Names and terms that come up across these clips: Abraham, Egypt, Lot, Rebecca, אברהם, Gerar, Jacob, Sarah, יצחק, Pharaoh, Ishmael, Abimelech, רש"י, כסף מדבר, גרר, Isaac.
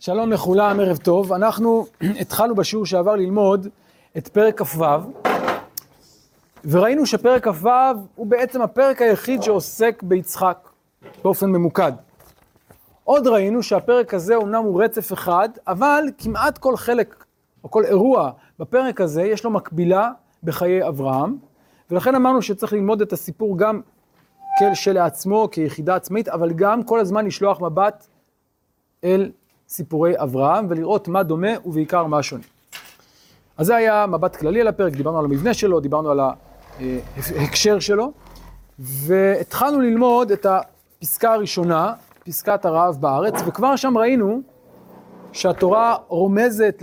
שלום לכולם, ערב טוב. אנחנו התחלנו בשיעור שעבר ללמוד את פרק כ"ו, וראינו שפרק כ"ו הוא בעצם הפרק היחיד שעוסק ביצחק באופן ממוקד. עוד ראינו שהפרק הזה אומנם הוא רצף אחד, אבל כמעט כל חלק או כל אירוע בפרק הזה יש לו מקבילה בחיי אברהם, ולכן אמרנו שצריך ללמוד את הסיפור גם כשלעצמו, כיחידה עצמית, אבל גם כל הזמן לשלוח מבט אל סיפורי אברהם, ולראות מה דומה ובעיקר מה שונה. אז זה היה מבט כללי על הפרק, דיברנו על המבנה שלו, דיברנו על ההקשר שלו, והתחלנו ללמוד את הפסקה הראשונה, פסקת הרעב בארץ, וכבר שם ראינו שהתורה רומזת,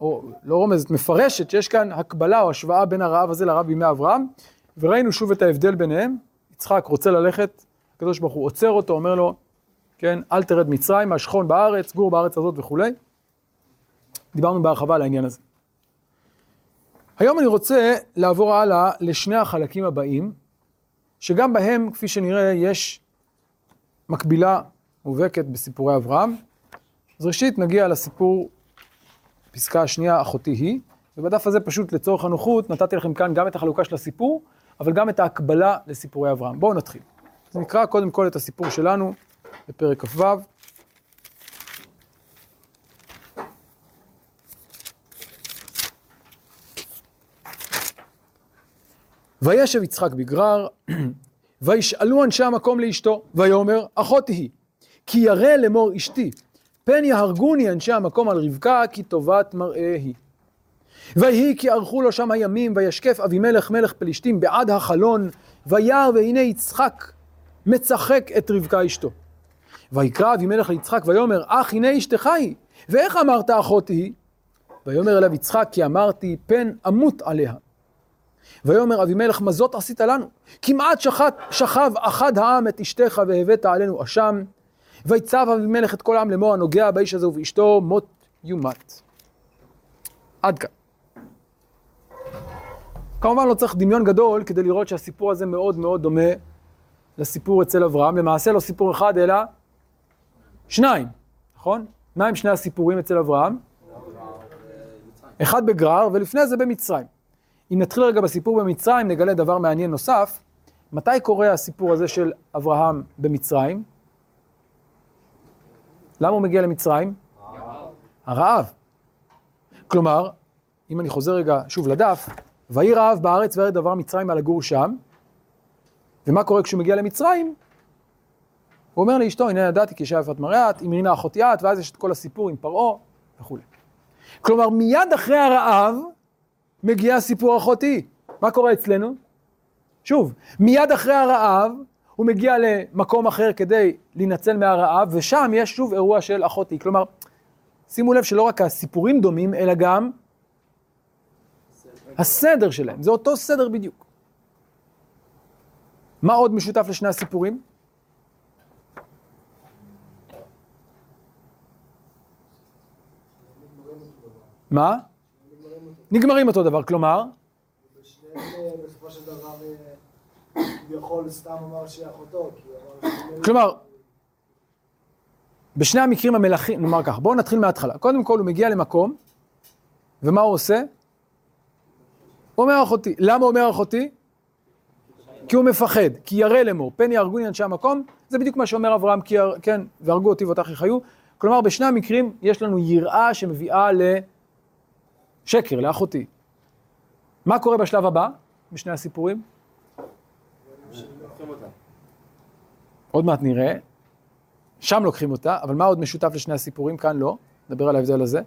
או לא רומזת, מפרשת, שיש כאן הקבלה או השוואה בין הרעב הזה לרעב בימי אברהם, וראינו שוב את ההבדל ביניהם. יצחק רוצה ללכת, הקדוש ברוך הוא עוצר אותו, אומר לו, כן, אל תרד מצרים, השכון בארץ, גור בארץ הזאת וכולי. דיברנו בהרחבה על העניין הזה. היום אני רוצה לעבור הלאה לשני החלקים הבאים, שגם בהם, כפי שנראה, יש מקבילה מובהקת בסיפורי אברהם. אז ראשית נגיע לסיפור פסקה השנייה, אחותי היא, ובדף הזה פשוט לצורך הנוחות, נתתי לכם כאן גם את החלוקה של הסיפור, אבל גם את ההקבלה לסיפורי אברהם. בואו נתחיל. אז נקרא קודם כל את הסיפור שלנו, בפרק כ"ו. וישב יצחק בגרר, וישאלו אנשי המקום לאשתו, ויאמר, אחותי היא, כי ירא לאמור אשתי, פן יהרגוני אנשי המקום על רבקה, כי טובת מראה היא. ויהי כי ערכו לו שם הימים, וישקף אבימלך מלך פלישתים בעד החלון, וירא והנה יצחק מצחק את רבקה אשתו. ויקרא אבימלך ליצחק ויאמר, אך הנה אשתך היא, ואיך אמרת אחותי היא? ויאמר אליו יצחק, כי אמרתי פן אמות עליה. ויאמר אבימלך, מה זאת עשית לנו? כמעט שכב אחד העם את אשתך והבאת עלינו אשם. ויצב אבימלך את כל העם לאמור, הנוגע באיש הזה ובאשתו מות יומת. עד כאן. כמובן לא צריך דמיון גדול כדי לראות שהסיפור הזה מאוד מאוד דומה לסיפור אצל אברהם. למעשה לא סיפור אחד אלא שניים, נכון? מה הם שני הסיפורים אצל אברהם? אחד בגרר ולפני זה במצרים. אם נתחיל רגע בסיפור במצרים נגלה דבר מעניין נוסף. מתי קורה הסיפור הזה של אברהם במצרים? למה הוא מגיע למצרים? הרעב. כלומר, אם אני חוזר רגע שוב לדף, ויהי רעב בארץ וירד דבר מצרים על הגור שם, ומה קורה כשהוא מגיע למצרים? הוא אומר לאשתו, הנה ידעתי כי אישה יפת מראה את, אמרינה אחותי את, ואז יש את כל הסיפור עם פרעה וכו'. כלומר, מיד אחרי הרעב מגיע הסיפור אחותי. מה קורה אצלנו? שוב, מיד אחרי הרעב הוא מגיע למקום אחר כדי להינצל מהרעב, ושם יש שוב אירוע של אחותי. כלומר, שימו לב שלא רק הסיפורים דומים, אלא גם הסדר שלהם. זה אותו סדר בדיוק. מה עוד משותף לשני הסיפורים? מה? נגמרים אותו דבר, כלומר? בסופו של דבר, יכול סתם אמר שאחותו. כלומר, בשני המקרים המלכים, נאמר כך, בואו נתחיל מההתחלה. קודם כל הוא מגיע למקום, ומה הוא עושה? הוא אומר אחותי. למה הוא אומר אחותי? כי הוא מפחד, כי ירא לאמור, פן יהרגוני אנשי המקום, זה בדיוק מה שאומר אברהם, כי כן, והרגו אותי ואותך יחיו. כלומר, בשני המקרים יש לנו יראה שמביאה לשקר, לאחותי. מה קורה בשלב הבא, בשני הסיפורים? עוד מעט נראה, שם לוקחים אותה, אבל מה עוד משותף לשני הסיפורים? כאן לא, נדבר על ההבדל הזה.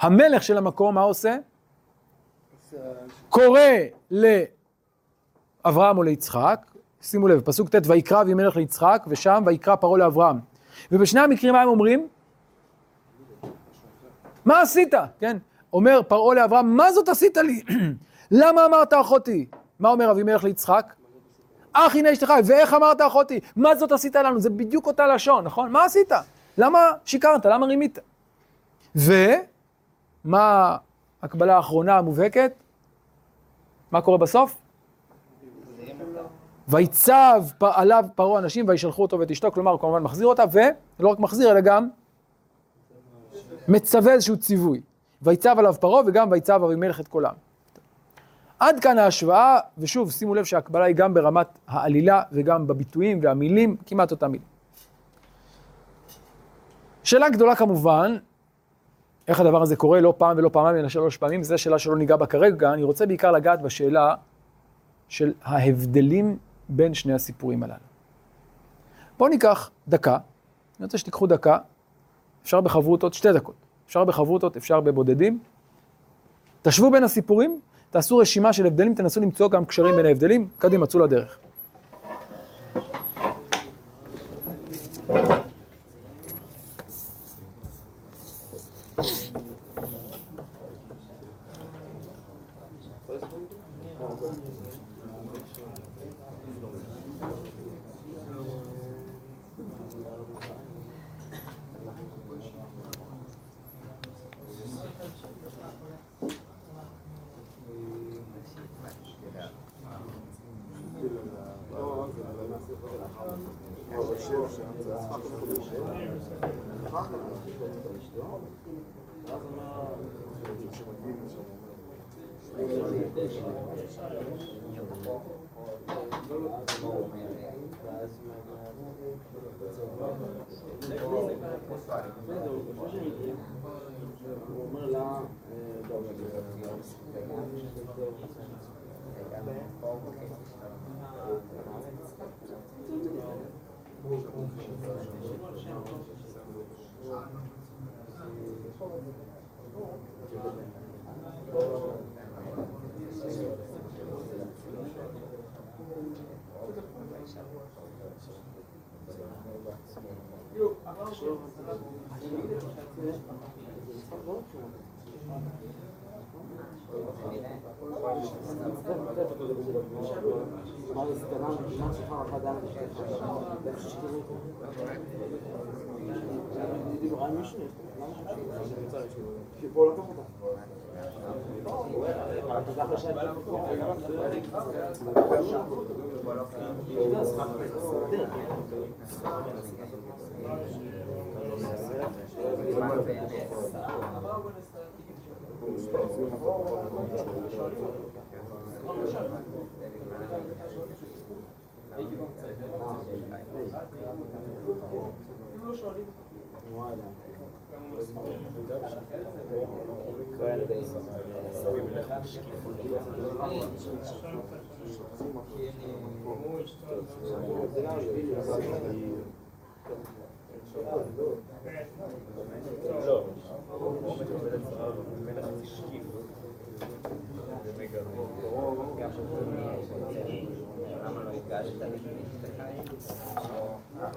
המלך של המקום, מה עושה? קורא לאברהם או ליצחק, שימו לב, פסוק ט' ויקרא אבימלך ליצחק, ושם ויקרא פרעה לאברהם. ובשני המקרים מה הם אומרים? מה עשית? כן, אומר פרעה לאברהם, מה זאת עשית לי? למה אמרת אחותי? מה אומר אבימלך ליצחק? אך הנה אשתך, ואיך אמרת אחותי? מה זאת עשית לנו? זה בדיוק אותה לשון, נכון? מה עשית? למה שיקרת? למה רימית? ומה הקבלה האחרונה המובהקת? מה קורה בסוף? ויצב עליו פרעה אנשים וישלחו אותו ואת אשתו, כלומר הוא כמובן מחזיר אותה, ולא רק מחזיר אלא גם מצווה איזשהו ציווי. ויצב עליו פרעה וגם ויצב אבימלך את כולם. עד כאן ההשוואה, ושוב, שימו לב שהקבלה היא גם ברמת העלילה וגם בביטויים והמילים, כמעט אותם מילים. שאלה גדולה כמובן, איך הדבר הזה קורה, לא פעם ולא פעמיים, אלא שלוש פעמים, זו שאלה שלא ניגע בה כרגע, אני רוצה בעיקר לגעת בשאלה של ההבדלים בין שני הסיפורים הללו. בואו ניקח דקה, אני רוצה שתיקחו דקה, אפשר בחברותות, 2 דקות, אפשר בחברותות, אפשר בבודדים, תשוו בין הסיפורים, תעשו רשימה של הבדלים, תנסו למצוא גם קשרים בין ההבדלים, קדימה, צאו לדרך.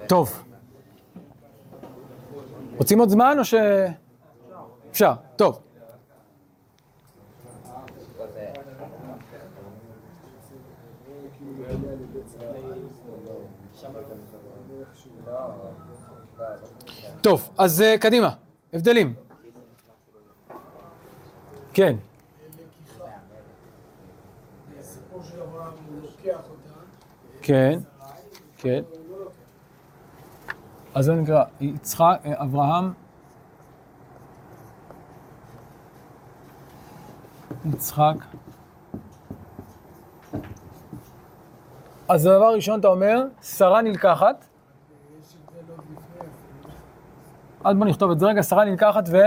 טוב. רוצים עוד זמן או ש... אפשר, טוב. טוב, אז קדימה, הבדלים. כן. הסיפור של אברהם הוא לוקח אותה. כן, כן. אז זה נקרא, יצחק, אברהם. יצחק. אז הדבר הראשון אתה אומר, שרה נלקחת. אז בוא נכתוב את זה רגע, שרה נלקחת ו...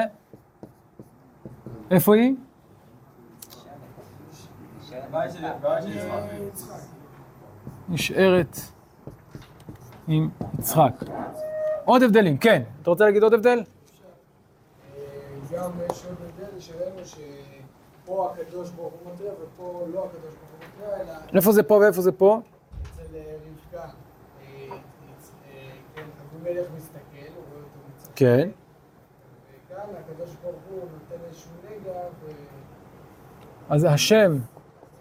איפה היא? נשארת עם יצחק. עוד הבדלים, כן. אתה רוצה להגיד עוד הבדל? גם יש עוד הבדל שלנו שפה הקדוש ברוך הוא מטרה ופה לא הקדוש ברוך הוא מטרה, אלא... איפה זה פה ואיפה זה פה? אצל רבקה. אבימלך מסתכל, הוא רואה אותו מצחק. כן. וכאן הקדוש ברוך הוא נותן איזשהו נגע ו... אז השם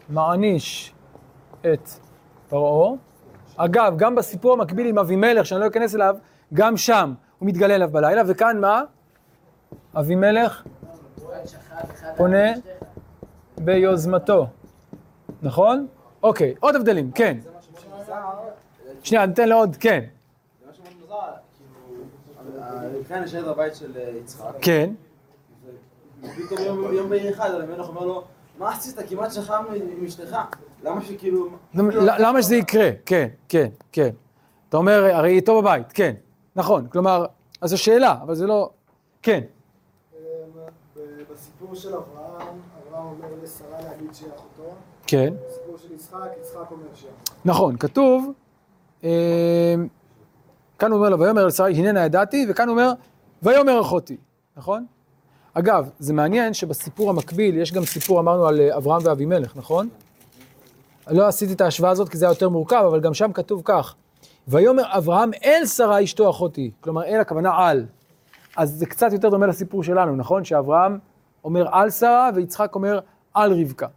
מעניש את פרעה. אגב, גם בסיפור המקביל עם אבימלך, שאני לא אכנס אליו, גם שם הוא מתגלה אליו בלילה, וכאן מה? אבימלך פונה ביוזמתו, נכון? אוקיי, עוד הבדלים, כן. שנייה, נתן לו עוד, כן. זה משהו מוזר, כאילו... כאן נשארת בבית של יצחק. כן. פתאום יום בהיר אחד, אבימלך אומר לו, מה עשית? כמעט שכבנו עם אשתך. למה שכאילו... למה שזה יקרה? כן, כן, כן. אתה אומר, הרי איתו בבית, כן. נכון, כלומר, אז זו שאלה, אבל זה לא... כן. בסיפור של אברהם, אברהם אומר לשרה להגיד שהיא אחותו. כן. בסיפור של יצחק, יצחק אומר שהיא אחותו. נכון, כתוב, כאן הוא אומר לו, ויאמר לשרה, הננה ידעתי, וכאן הוא אומר, ויאמר אחותי, נכון? אגב, זה מעניין שבסיפור המקביל, יש גם סיפור, אמרנו, על אברהם ואבימלך, נכון? לא עשיתי את ההשוואה הזאת כי זה היה יותר מורכב, אבל גם שם כתוב כך, ויאמר אברהם אל שרה אשתו אחותי, כלומר אל הכוונה על. אז זה קצת יותר דומה לסיפור שלנו, נכון? שאברהם אומר על שרה ויצחק אומר על רבקה.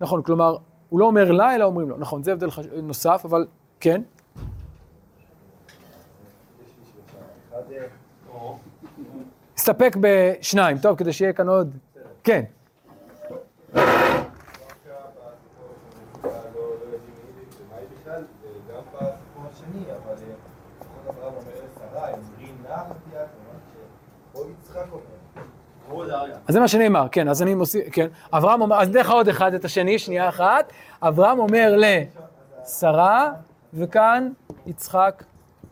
נכון, כלומר, הוא לא אומר לה, אלא אומרים לו. נכון, זה הבדל נוסף, אבל כן. הסתפק בשניים, טוב, כדי שיהיה כאן עוד... כן. אז זה מה שנאמר, כן, אז אני מוסיף, כן, אברהם אומר, אז דרך עוד אחד את השני, שנייה אחת, אברהם אומר לשרה, וכאן יצחק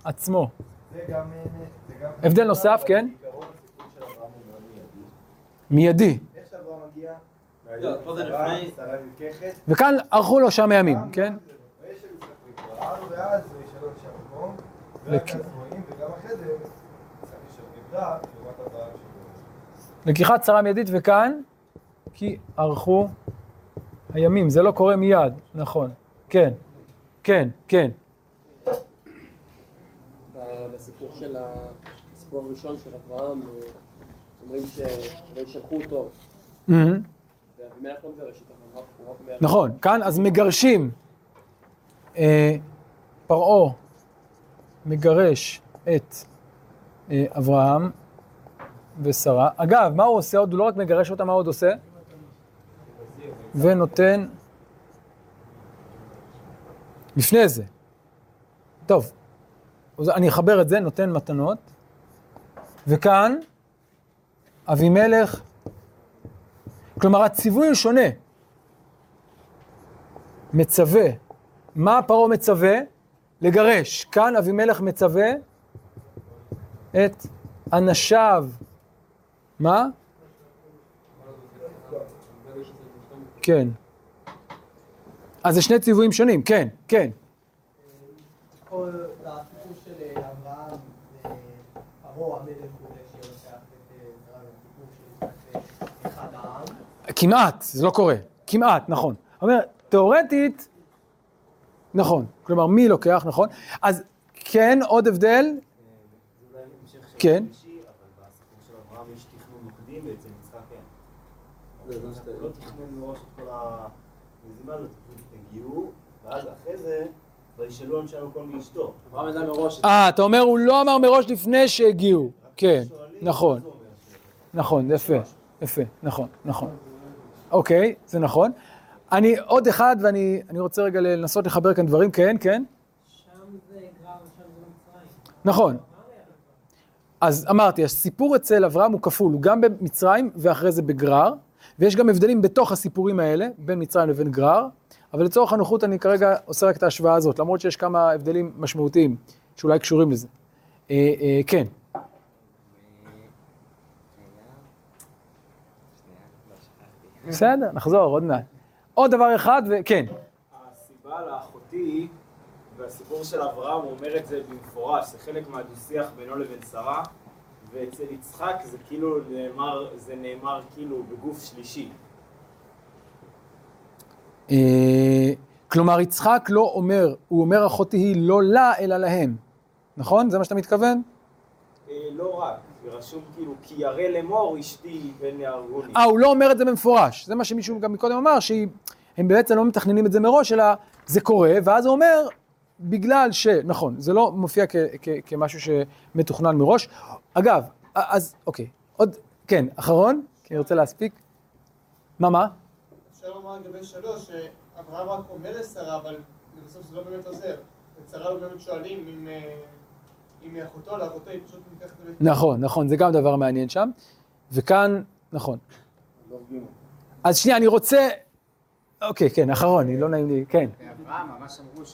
עצמו. הבדל נוסף, כן? מיידי. איך שאברהם מגיע? לא, פה זה לפני. וכאן ערכו לו שם ימים, כן? ואז הוא ישאלו לשם מקום, ורק אז רואים, וגם אחרי זה, צריך לשם נבדה, לראות הבאה שלו. לקיחת שרה מיידית וכאן, כי ערכו הימים, זה לא קורה מיד, נכון, כן, כן, כן. בסיפור של הסיפור הראשון של אברהם, אומרים ששלחו אותו, ומלך לא מגרש אותם, נכון, כאן אז מגרשים, פרעה מגרש את אברהם ושרה. אגב, מה הוא עושה עוד? הוא לא רק מגרש אותה, מה עוד עושה? ונותן... לפני זה. טוב, אני אחבר את זה, נותן מתנות. וכאן, אבימלך... כלומר, הציווי הוא שונה. מצווה. מה פרעה מצווה? לגרש. כאן אבימלך מצווה את אנשיו. מה? כן. אז זה שני ציוויים שונים, כן, כן. כל הסיפור של אברהם ופרעה המלך הוא זה שלוקח את הסיפור של אחד העם. כמעט, זה לא קורה. כמעט, נכון. אומר, תיאורטית, נכון. כלומר, מי לוקח, נכון? אז כן, עוד הבדל? כן. לא תכנן מראש את כל המזימה הזאת, תגיעו, ואז אחרי זה, בישלון שלנו כל מאשתו. אברהם ידע מראש. אתה אומר, הוא לא אמר מראש לפני שהגיעו. כן, נכון. נכון, יפה, יפה, נכון, נכון. אוקיי, זה נכון. אני עוד אחד, ואני רוצה רגע לנסות לחבר כאן דברים, כן, כן? שם זה גרר, שם זה מצרים. נכון. אז אמרתי, הסיפור אצל אברהם הוא כפול, הוא גם במצרים ואחרי זה בגרר. ויש גם הבדלים בתוך הסיפורים האלה, בין מצרים לבין גרר, אבל לצורך הנוחות אני כרגע עושה רק את ההשוואה הזאת, למרות שיש כמה הבדלים משמעותיים, שאולי קשורים לזה. כן. בסדר, נחזור, עוד מעט. עוד דבר אחד, וכן. הסיבה לאחותי, והסיפור של אברהם, הוא אומר את זה במפורש, זה חלק מהדו-שיח בינו לבין שרה, ואצל יצחק זה כאילו נאמר, זה נאמר כאילו בגוף שלישי. כלומר, יצחק לא אומר, הוא אומר אחותי היא לא לה אלא להם. נכון? זה מה שאתה מתכוון? לא רק, רשום כאילו, כי ירא לאמור אשתי בן יהרגוני. הוא לא אומר את זה במפורש, זה מה שמישהו גם מקודם אמר, שהם בעצם לא מתכננים את זה מראש, אלא זה קורה, ואז הוא אומר, בגלל ש... נכון, זה לא מופיע כמשהו שמתוכנן מראש. אגב, אז, אוקיי, עוד, כן, אחרון, כי אני רוצה להספיק. מה? אפשר לומר לגבי שלוש, שאברהם רק אומר לשרה, אבל בסוף זה לא באמת עוזר. לשרה לא באמת שואלים אם מאחותו לאחותו, היא פשוט מתכת... נכון, נכון, זה גם דבר מעניין שם. וכאן, נכון, אז שנייה, אני רוצה... אוקיי, כן, אחרון, לא נעים לי, כן. אברהם ממש אמרו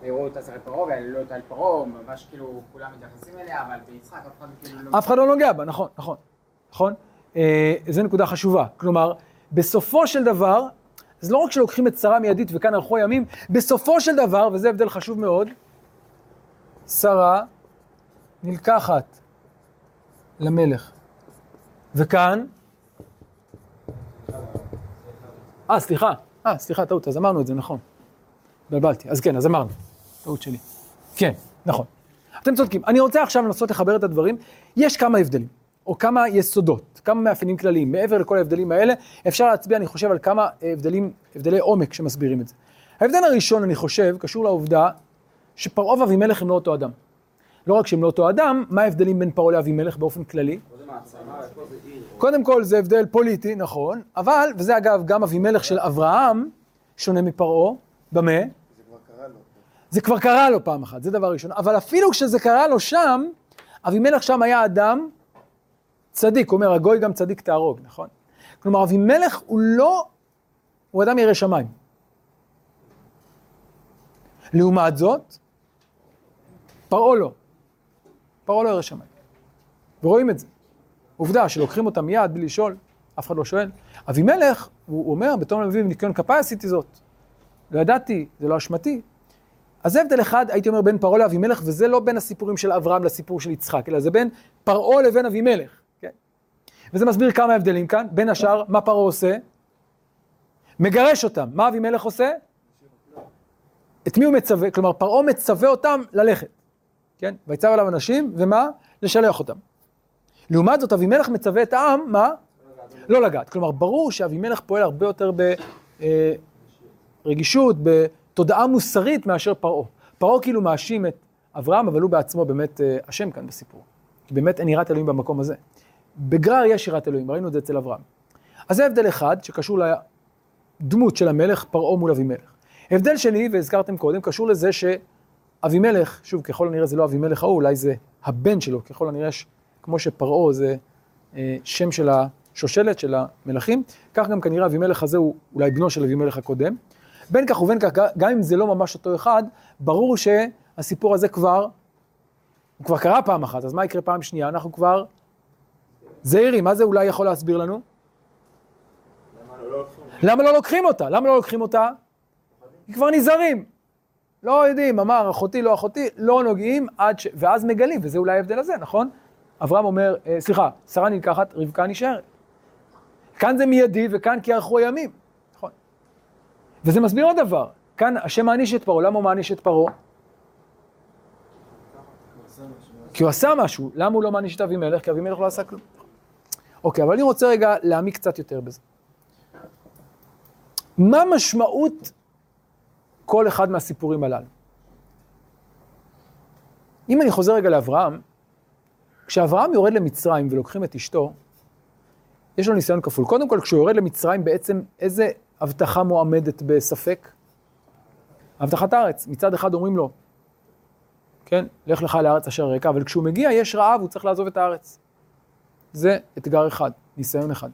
שיראו אותה שרי פרעה, ולא אותה אל פרעה, ממש כאילו כולם מתייחסים אליה, אבל ביצחק אף אחד כאילו לא... אף אחד לא נוגע בה, נכון, נכון, נכון. זו נקודה חשובה, כלומר, בסופו של דבר, זה לא רק שלוקחים את שרה מיידית וכאן הלכו הימים, בסופו של דבר, וזה הבדל חשוב מאוד, שרה נלקחת למלך, וכאן, סליחה, טעות, אז אמרנו את זה, נכון. בלבלתי, אז כן, אז אמרנו, טעות שלי. כן, נכון. אתם צודקים, אני רוצה עכשיו לנסות לחבר את הדברים, יש כמה הבדלים, או כמה יסודות, כמה מאפיינים כלליים, מעבר לכל ההבדלים האלה, אפשר להצביע, אני חושב, על כמה הבדלי עומק שמסבירים את זה. ההבדל הראשון, אני חושב, קשור לעובדה שפרעה ואבימלך הם לא אותו אדם. לא רק שהם לא אותו אדם, מה ההבדלים בין פרעה לאבימלך באופן כללי? קודם כל זה הבדל פוליטי, נכון, אבל, וזה אגב גם אבימלך של אברהם, שונה מפרעה, במה? זה כבר קרה לו פעם אחת, זה דבר ראשון, אבל אפילו כשזה קרה לו שם, אבימלך שם היה אדם צדיק, אומר הגוי גם צדיק תהרוג, נכון? כלומר אבימלך הוא אדם ירא שמיים. לעומת זאת, פרעה לא ירא שמיים. ורואים את זה. עובדה שלוקחים אותם מיד בלי לשאול, אף אחד לא שואל. אבימלך, הוא אומר, בתום לבבי וניקיון כפיי עשיתי זאת. לא ידעתי, זה לא אשמתי. אז זה הבדל אחד, הייתי אומר, בין פרעה לאבימלך, וזה לא בין הסיפורים של אברהם לסיפור של יצחק, אלא זה בין פרעה לבין אבימלך. כן? וזה מסביר כמה הבדלים כאן, בין השאר, מה פרעה עושה? מגרש אותם. מה אבימלך עושה? את מי הוא מצווה? כלומר, פרעה מצווה אותם ללכת. כן? ויצב עליו אנשים, ומה? לשלח אותם. לעומת זאת, אבימלך מצווה את העם, מה? לא לגעת. כלומר, ברור שאבימלך פועל הרבה יותר ברגישות, בתודעה מוסרית מאשר פרעה. פרעה כאילו מאשים את אברהם, אבל הוא בעצמו באמת אשם כאן בסיפור. כי באמת אין יראת אלוהים במקום הזה. בגרר יש יראת אלוהים, ראינו את זה אצל אברהם. אז זה הבדל אחד שקשור לדמות של המלך, פרעה מול אבימלך. הבדל שני, והזכרתם קודם, קשור לזה שאבימלך, שוב, ככל הנראה זה לא אבימלך, אולי זה הבן שלו, ככל הנראה כמו שפרעה זה שם של השושלת, של המלכים, כך גם כנראה אבימלך הזה הוא אולי בנו של אבימלך הקודם. בין כך ובין כך, גם אם זה לא ממש אותו אחד, ברור שהסיפור הזה הוא כבר קרה פעם אחת, אז מה יקרה פעם שנייה? אנחנו כבר זהירים, מה זה אולי יכול להסביר לנו? למה לא לוקחים אותה? כבר נזהרים. לא יודעים, אמר, אחותי, לא נוגעים, ואז מגלים, וזה אולי ההבדל הזה, נכון? אברהם אומר, שרה נלקחת, רבקה נשארת. כאן זה מיידי, וכאן כי ערכו הימים. נכון. וזה מסביר עוד דבר. כאן השם מעניש את פרעה, למה הוא מעניש את פרעה? כי הוא עשה משהו. למה הוא לא מעניש את אבימלך? כי אבימלך לא עשה כלום. אוקיי, אבל אני רוצה רגע להעמיק קצת יותר בזה. מה משמעות כל אחד מהסיפורים הללו? אם אני חוזר רגע לאברהם, כשאברהם יורד למצרים ולוקחים את אשתו, יש לו ניסיון כפול. קודם כל, כשהוא יורד למצרים, בעצם איזה הבטחה מועמדת בספק? הבטחת הארץ. מצד אחד אומרים לו, כן, לך לך לארץ אשר הריקה, אבל כשהוא מגיע יש רעב, הוא צריך לעזוב את הארץ. זה אתגר אחד, ניסיון אחד.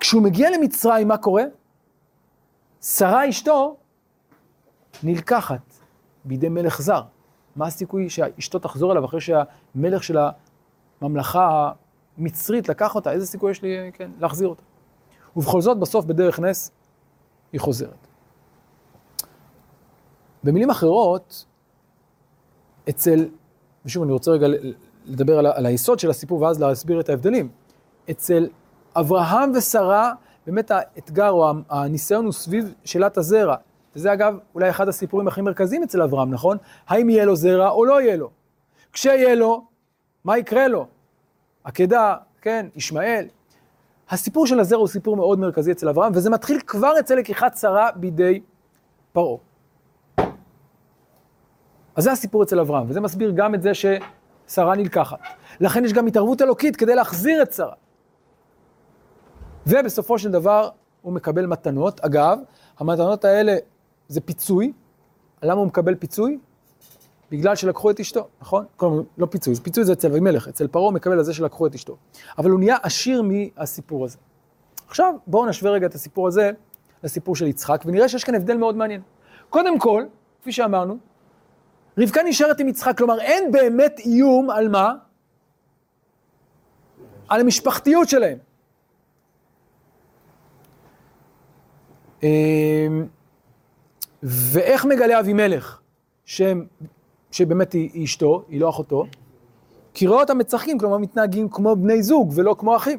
כשהוא מגיע למצרים, מה קורה? שרה אשתו נלקחת בידי מלך זר. מה הסיכוי שאשתו תחזור אליו אחרי שהמלך של הממלכה המצרית לקח אותה? איזה סיכוי יש לי, כן, להחזיר אותה? ובכל זאת, בסוף, בדרך נס, היא חוזרת. במילים אחרות, ושוב, אני רוצה רגע לדבר על היסוד של הסיפור, ואז להסביר את ההבדלים. אצל אברהם ושרה, באמת האתגר או הניסיון הוא סביב שאלת הזרע. וזה אגב אולי אחד הסיפורים הכי מרכזיים אצל אברהם, נכון? האם יהיה לו זרע או לא יהיה לו? כשיהיה לו, מה יקרה לו? עקדה, כן, ישמעאל. הסיפור של הזרע הוא סיפור מאוד מרכזי אצל אברהם, וזה מתחיל כבר אצל לקיחת שרה בידי פרעה. אז זה הסיפור אצל אברהם, וזה מסביר גם את זה ששרה נלקחת. לכן יש גם התערבות אלוקית כדי להחזיר את שרה. ובסופו של דבר הוא מקבל מתנות. אגב, המתנות האלה זה פיצוי. למה הוא מקבל פיצוי? בגלל שלקחו את אשתו, נכון? לא פיצוי, פיצוי זה אצל אבימלך, אצל פרעה מקבל את זה שלקחו את אשתו. אבל הוא נהיה עשיר מהסיפור הזה. עכשיו בואו נשווה רגע את הסיפור הזה לסיפור של יצחק, ונראה שיש כאן הבדל מאוד מעניין. קודם כל, כפי שאמרנו, רבקה נשארת עם יצחק, כלומר אין באמת איום על מה? על המשפחתיות שלהם. ואיך מגלה אבימלך, שבאמת היא אשתו, היא לא אחותו, כי רואה אותם מצחקים, כלומר מתנהגים כמו בני זוג ולא כמו אחים.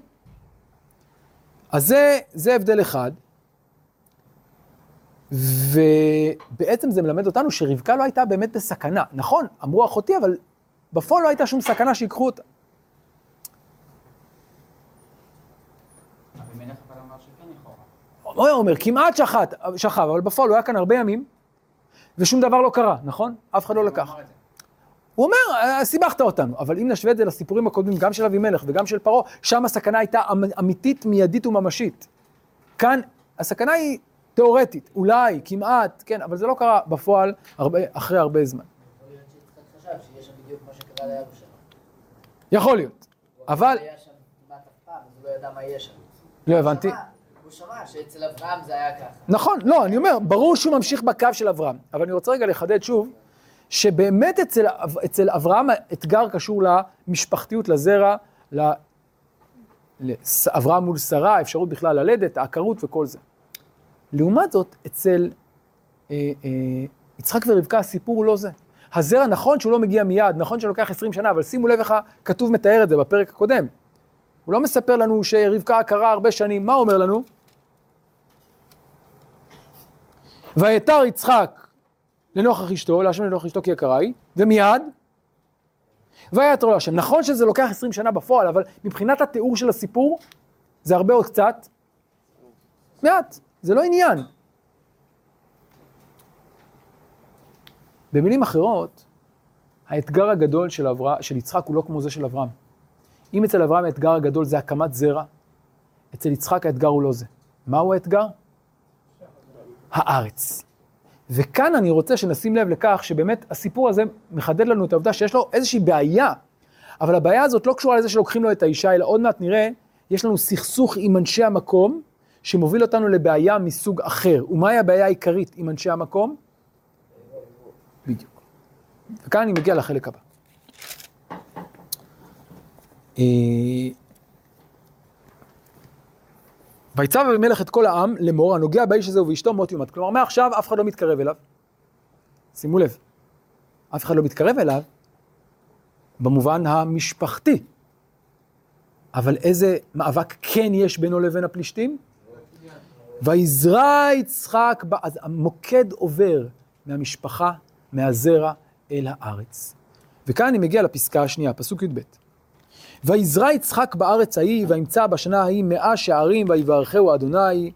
אז זה הבדל אחד, ובעצם זה מלמד אותנו שרבקה לא הייתה באמת בסכנה. נכון, אמרו אחותי, אבל בפועל לא הייתה שום סכנה שיקחו אותה. אבימלך אבל אמר שכן יכולה. הוא אומר, כמעט שכב, אבל בפועל הוא היה כאן הרבה ימים, ושום דבר לא קרה, נכון? אף אחד לא לקח. הוא אומר, סיבכת אותנו, אבל אם נשווה את זה לסיפורים הקודמים, גם של אבימלך וגם של פרעה, שם הסכנה הייתה אמיתית, מיידית וממשית. כאן הסכנה היא תיאורטית, אולי, כמעט, כן, אבל זה לא קרה בפועל אחרי הרבה זמן. יכול להיות שיצחק חשב שיש שם בדיוק מה שקרה לאבא שלו. יכול להיות, אבל... הוא היה שם כמעט אף פעם, אז הוא לא ידע מה יהיה שם. לא הבנתי. הוא שמע שאצל אברהם זה היה ככה. נכון, לא, אני אומר, ברור שהוא ממשיך בקו של אברהם, אבל אני רוצה רגע לחדד שוב, שבאמת אצל אברהם האתגר קשור למשפחתיות, לזרע, לאברהם מול שרה, האפשרות בכלל ללדת, העקרות וכל זה. לעומת זאת, אצל יצחק ורבקה הסיפור הוא לא זה. הזרע נכון שהוא לא מגיע מיד, נכון שלוקח 20 שנה, אבל שימו לב איך הכתוב מתאר את זה בפרק הקודם. הוא לא מספר לנו שרבקה קרה הרבה שנים, מה הוא אומר לנו? ויתר יצחק לנוכח אשתו, להשם לנוכח אשתו כי יקרה היא, ומיד, ויתרו להשם. נכון שזה לוקח 20 שנה בפועל, אבל מבחינת התיאור של הסיפור, זה הרבה עוד קצת, מעט, זה לא עניין. במילים אחרות, האתגר הגדול של יצחק הוא לא כמו זה של אברהם. אם אצל אברהם האתגר הגדול זה הקמת זרע, אצל יצחק האתגר הוא לא זה. מהו האתגר? הארץ. וכאן אני רוצה שנשים לב לכך שבאמת הסיפור הזה מחדד לנו את העובדה שיש לו איזושהי בעיה, אבל הבעיה הזאת לא קשורה לזה שלוקחים לו את האישה, אלא עוד מעט נראה, יש לנו סכסוך עם אנשי המקום, שמוביל אותנו לבעיה מסוג אחר. ומהי הבעיה העיקרית עם אנשי המקום? בדיוק. וכאן אני מגיע לחלק הבא. ויצב אבימלך את כל העם לאמור, הנוגע באיש הזה ובאשתו מות יומת. כלומר, מעכשיו אף אחד לא מתקרב אליו. שימו לב, אף אחד לא מתקרב אליו במובן המשפחתי. אבל איזה מאבק כן יש בינו לבין הפלישתים? ויזרע יצחק, אז המוקד עובר מהמשפחה, מהזרע אל הארץ. וכאן אני מגיע לפסקה השנייה, פסוק י"ב. ויזרע יצחק בארץ ההיא, וימצא בשנה ההיא 100 שערים, ויברכהו אדוני.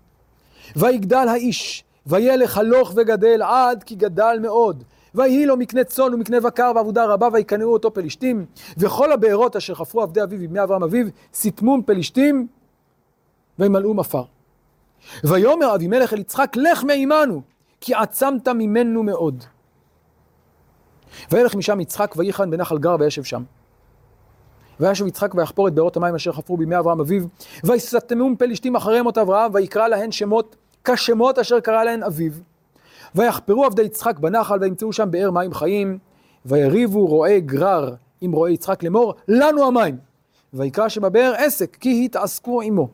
ויגדל האיש, וילך הלוך וגדל עד כי גדל מאוד. ויהי לו מקנה צאן ומקנה בקר ועבודה רבה, ויקנאו אותו פלישתים. וכל הבארות אשר חפרו עבדי אביו ובני אברהם אביו, סיתמום פלישתים, וימלאו מפר. ויאמר אבימלך אל יצחק, לך מעמנו, כי עצמת ממנו מאוד. וילך משם יצחק, ויחן בנחל גר וישב שם. וישב יצחק ויחפור את בארות המים אשר חפרו בימי אברהם אביו, ויסתמום פלישתים אחריהם את אברהם, ויקרא להן שמות כשמות אשר קרא להן אביו. ויחפרו עבדי יצחק בנחל, וימצאו שם באר מים חיים, ויריבו רועי גרר עם רועי יצחק לאמור, לנו המים. ויקרא שבבאר עסק, כי התעסקו עמו.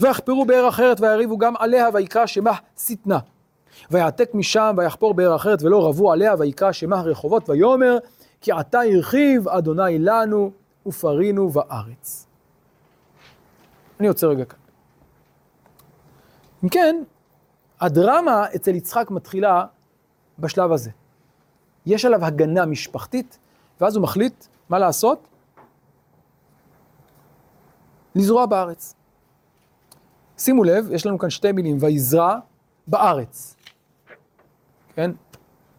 ויחפרו באר אחרת, ויריבו גם עליה, ויקרא שמה שטנה. ויעתק משם, ויחפור באר אחרת, ולא רבו עליה, ויקרא שמה רחובות, ויאמר, כי עתה הרחיב אדוני לנו. ופרינו בארץ. אני יוצא רגע כאן. אם כן, הדרמה אצל יצחק מתחילה בשלב הזה. יש עליו הגנה משפחתית, ואז הוא מחליט מה לעשות? לזרוע בארץ. שימו לב, יש לנו כאן שתי מילים, ויזרע בארץ. כן?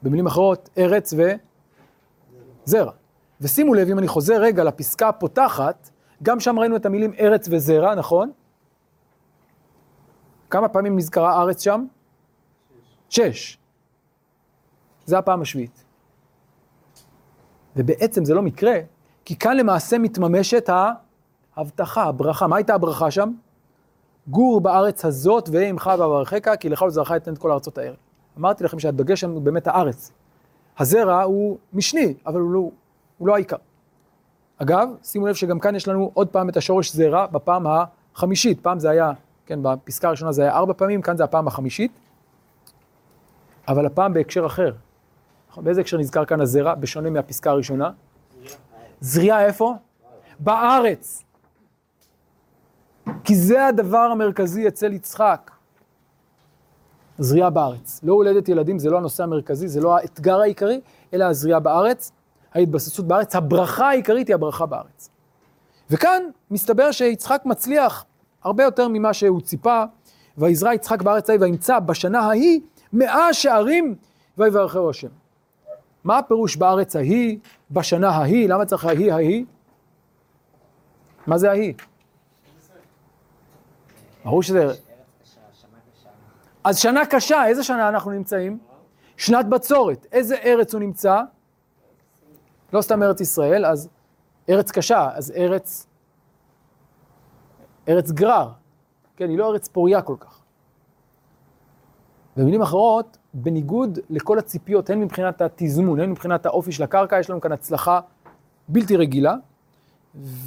במילים אחרות, ארץ וזרע. ושימו לב, אם אני חוזר רגע לפסקה הפותחת, גם שם ראינו את המילים ארץ וזרע, נכון? כמה פעמים נזכרה ארץ שם? 6. זה הפעם השביעית. ובעצם זה לא מקרה, כי כאן למעשה מתממשת ההבטחה, הברכה. מה הייתה הברכה שם? גור בארץ הזאת, והיה עמך ואברכך, כי לך ולזרעך אתן את כל הארצות האלה. אמרתי לכם שהדגש הוא באמת הארץ. הזרע הוא משני, אבל הוא לא העיקר. אגב, שימו לב שגם כאן יש לנו עוד פעם את השורש זרע בפעם החמישית. פעם זה היה, כן, בפסקה הראשונה זה היה 4 פעמים, כאן זה הפעם החמישית. אבל הפעם בהקשר אחר. באיזה הקשר נזכר כאן הזרע, בשונה מהפסקה הראשונה? זריעה איפה? בארץ. כי זה הדבר המרכזי אצל יצחק. זריעה בארץ. לא הולדת ילדים, זה לא הנושא המרכזי, זה לא האתגר העיקרי, אלא הזריעה בארץ, ההתבססות בארץ, הברכה העיקרית היא הברכה בארץ. וכאן מסתבר שיצחק מצליח הרבה יותר ממה שהוא ציפה, ויזרע יצחק בארץ ההיא וימצא בשנה ההיא 100 שערים ויברכהו השם. מה הפירוש בארץ ההיא, בשנה ההיא? למה צריך ההיא? מה זה ההיא? ברור שזה... אז שנה קשה, איזה שנה אנחנו נמצאים? שנת בצורת. איזה ארץ הוא נמצא? לא סתם ארץ ישראל, אז ארץ קשה, אז ארץ גרר. כן, היא לא ארץ פוריה כל כך. במילים אחרות, בניגוד לכל הציפיות, הן מבחינת התזמון, הן מבחינת האופי של הקרקע, יש לנו כאן הצלחה בלתי רגילה,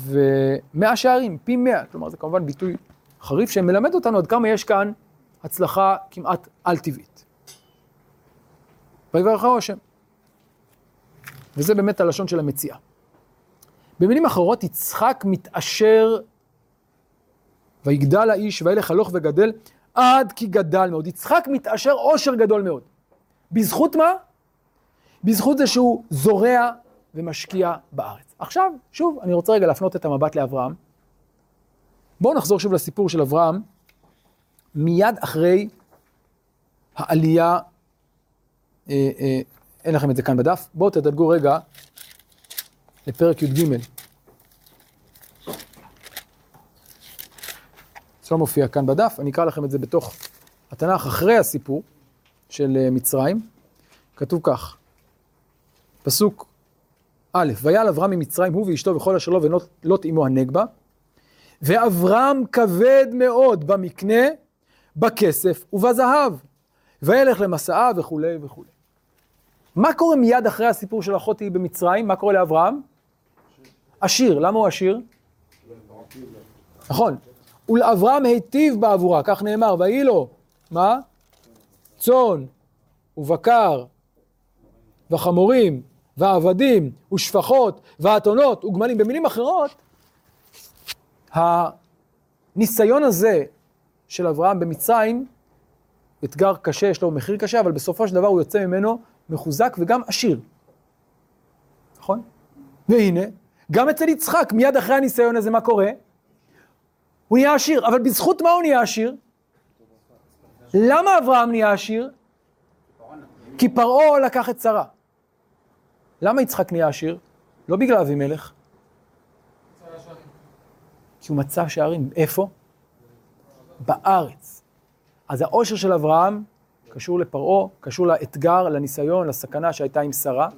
ו100 שערים, פי 100, כלומר זה כמובן ביטוי חריף שמלמד אותנו עד כמה יש כאן הצלחה כמעט על-טבעית. ויברכהו השם. וזה באמת הלשון של המציאה. במילים אחרות, יצחק מתעשר, ויגדל האיש, וילך הלוך וגדל, עד כי גדל מאוד. יצחק מתעשר עושר גדול מאוד. בזכות מה? בזכות זה שהוא זורע ומשקיע בארץ. עכשיו, שוב, אני רוצה רגע להפנות את המבט לאברהם. בואו נחזור שוב לסיפור של אברהם, מיד אחרי העלייה, אין לכם את זה כאן בדף, בואו תדלגו רגע לפרק י"ג. זה לא מופיע כאן בדף, אני אקרא לכם את זה בתוך התנ"ך, אחרי הסיפור של מצרים. כתוב כך, פסוק א', ויעל אברהם ממצרים, הוא ואשתו וכל אשר לו, ולוט עמו הנגבה, ואברהם כבד מאוד במקנה, בכסף ובזהב, וילך למסעה וכו' וכו'. מה קורה מיד אחרי הסיפור של אחותי במצרים? מה קורה לאברהם? עשיר. למה הוא עשיר? נכון. ולאברהם היטיב בעבורה, כך נאמר, ויהי לו, מה? צאן ובקר וחמורים ועבדים ושפחות ואתונות וגמלים. במילים אחרות, הניסיון הזה של אברהם במצרים, אתגר קשה, יש לו מחיר קשה, אבל בסופו של דבר הוא יוצא ממנו מחוזק וגם עשיר. נכון? והנה, גם אצל יצחק, מיד אחרי הניסיון הזה, מה קורה? הוא נהיה עשיר, אבל בזכות מה הוא נהיה עשיר? למה אברהם נהיה עשיר? כי פרעה לקח את שרה. למה יצחק נהיה עשיר? לא בגלל אבימלך. כי הוא מצא שערים. איפה? בארץ. אז העושר של אברהם קשור לפרעה, קשור לאתגר, לניסיון, לסכנה שהייתה עם שרה.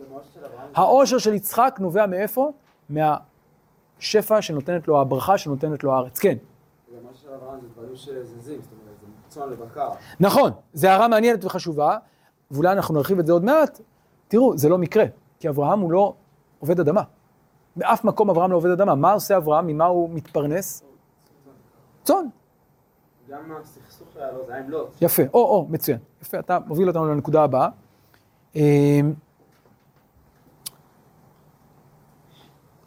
העושר של יצחק נובע מאיפה? מהשפע שנותנת לו, הברכה שנותנת לו הארץ. כן. מה של אברהם זה דברים שזזים, זאת אומרת, זה צאן לבקר. נכון, זו הערה מעניינת וחשובה, ואולי אנחנו נרחיב את זה עוד מעט. תראו, זה לא מקרה, כי אברהם הוא לא עובד אדמה. באף מקום אברהם לא עובד אדמה. מה עושה אברהם? ממה הוא מתפרנס? צאן. גם הסכסוך היה לא, זה היה עם לוט. יפה, מצוין. יפה, אתה מוביל אותנו לנקודה הבאה.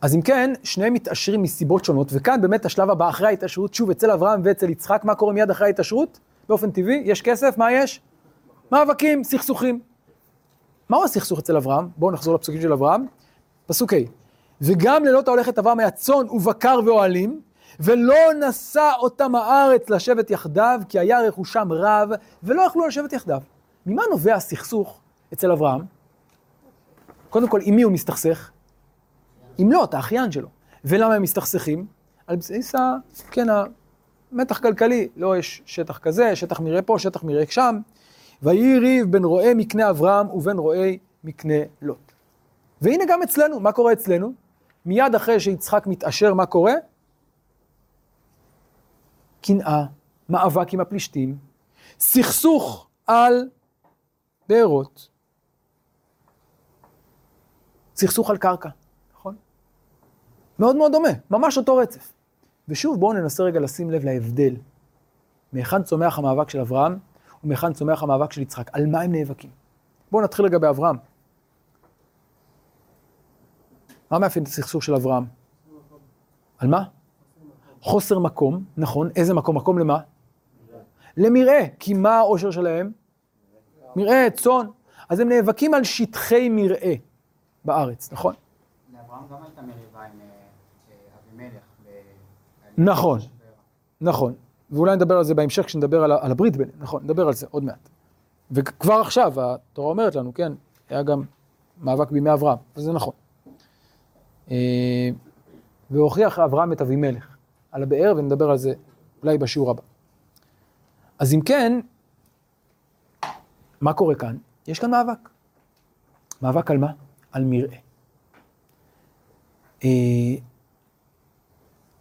אז אם כן, שניהם מתעשרים מסיבות שונות, וכאן באמת השלב הבא אחרי ההתעשרות, שוב אצל אברהם ואצל יצחק, מה קורה מיד אחרי ההתעשרות? באופן טבעי, יש כסף, מה יש? מאבקים, סכסוכים. מהו הסכסוך אצל אברהם? בואו נחזור לפסוקים של אברהם. פסוק ה' וגם ללוט ההולכת אברהם היה צאן ובקר ואוהלים, ולא נשא אותם הארץ לשבת יחדיו, כי היה רכושם רב, ולא יכלו לשבת יחדיו. ממה נובע הסכסוך אצל אברהם? קודם כל, עם מי הוא מסתכסך? עם לוט, האחיין שלו. ולמה הם מסתכסכים? על בסיס, כן, המתח כלכלי. לא יש שטח כזה, שטח מראה פה, שטח מראה שם. ויהי ריב בין רועי מקנה אברהם ובין רועי מקנה לוט. והנה גם אצלנו, מה קורה אצלנו? מיד אחרי שיצחק מתעשר, מה קורה? קנאה, מאבק עם הפלישתים, סכסוך על דארות, סכסוך על קרקע, נכון? מאוד מאוד דומה, ממש אותו רצף. ושוב בואו ננסה רגע לשים לב להבדל, מאיכן צומח המאבק של אברהם, ומאיכן צומח המאבק של יצחק, על מה הם נאבקים. בואו נתחיל רגע באברהם. מה מאפיין את הסכסוך של אברהם? על מה? חוסר מקום, נכון, איזה מקום? מקום למה? למראה, כי מה העושר שלהם? מראה, צאן. אז הם נאבקים על שטחי מראה בארץ, נכון? לאברהם גם הייתה מריבה עם אבימלך. נכון, נכון. ואולי נדבר על זה בהמשך כשנדבר על הברית ביניהם, נכון, נדבר על זה עוד מעט. וכבר עכשיו, התורה אומרת לנו, כן, היה גם מאבק בימי אברהם, וזה נכון. והוכיח אברהם את אבימלך על הבאר, ונדבר על זה אולי בשיעור הבא. אז אם כן, מה קורה כאן? יש כאן מאבק. מאבק על מה? על מראה.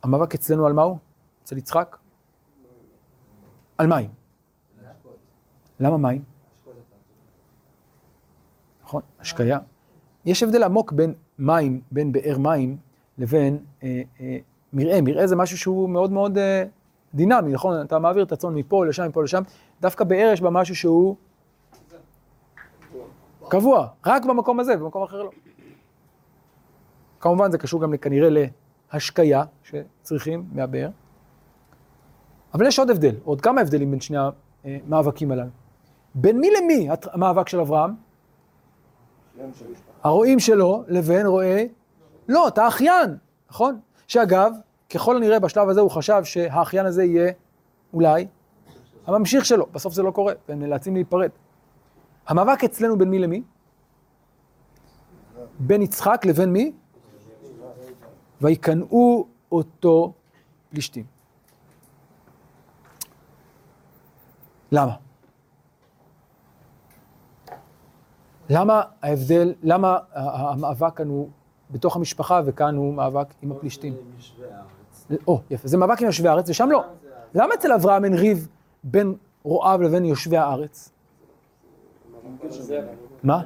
המאבק אצלנו על מה הוא? אצל יצחק? על מים. למה מים? נכון, השקיה. יש הבדל עמוק בין מים, בין באר מים, לבין מראה. מראה זה משהו שהוא מאוד מאוד דינמי, נכון? אתה מעביר את הצאן מפה לשם, מפה לשם. דווקא באר יש בה משהו שהוא קבוע, רק במקום הזה, במקום אחר לא. כמובן זה קשור גם כנראה להשקיה שצריכים מהבאר. אבל יש עוד הבדל, עוד כמה הבדלים בין שני המאבקים הללו. בין מי למי המאבק של אברהם? הרועים שלו לבין רואה לוט, האחיין, נכון? שאגב, ככל הנראה בשלב הזה הוא חשב שהאחיין הזה יהיה אולי הממשיך שלו. בסוף זה לא קורה, ונאלצים להיפרד. המאבק אצלנו בין מי למי? בין יצחק לבין מי? ויקנאו אותו פלישתים. למה? למה ההבדל, למה המאבק כאן הוא בתוך המשפחה וכאן הוא מאבק עם הפלישתים? או, יפה, זה מאבק עם יושבי הארץ ושם לא. למה אצל אברהם אין ריב בין רועב לבין יושבי הארץ? מה?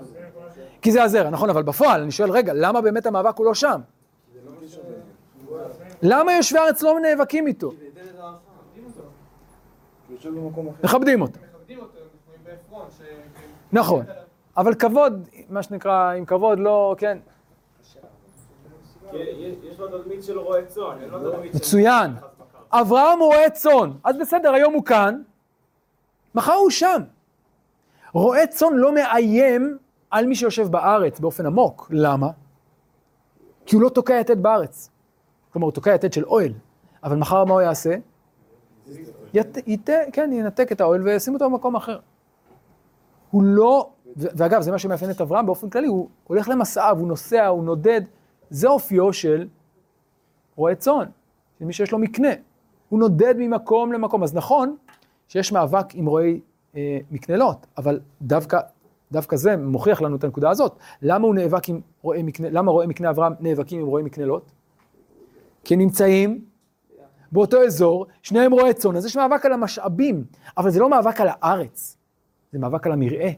כי זה הזרע, נכון, אבל בפועל אני שואל רגע, למה באמת המאבק הוא לא שם? למה יושבי הארץ לא נאבקים איתו? מכבדים אותו. נכון, אבל כבוד, מה שנקרא, עם כבוד לא, כן. יש לו תדמית של רועה צאן. מצוין. אברהם רועה צאן, אז בסדר, היום הוא כאן, מחר הוא שם. רועה צאן לא מאיים על מי שיושב בארץ באופן עמוק. למה? כי הוא לא תוקע יתד בארץ. כלומר, הוא תוקע יתד של אוהל. אבל מחר מה הוא יעשה? כן, ינתק את האוהל וישים אותו במקום אחר. הוא לא, ואגב, זה מה שמאפיין את אברהם באופן כללי, הוא הולך למסעיו, הוא נוסע, הוא נודד. זה אופיו של רועה צאן, של מי שיש לו מקנה. הוא נודד ממקום למקום. אז נכון שיש מאבק עם רועי מקנה לוט, אבל דווקא זה מוכיח לנו את הנקודה הזאת. למה הוא נאבק עם רועי מקנה, למה רועי מקנה אברהם נאבקים עם רועי מקנה לוט? כי הם נמצאים באותו אזור, שניהם רועי צאן. אז יש מאבק על המשאבים, אבל זה לא מאבק על הארץ, זה מאבק על המראה.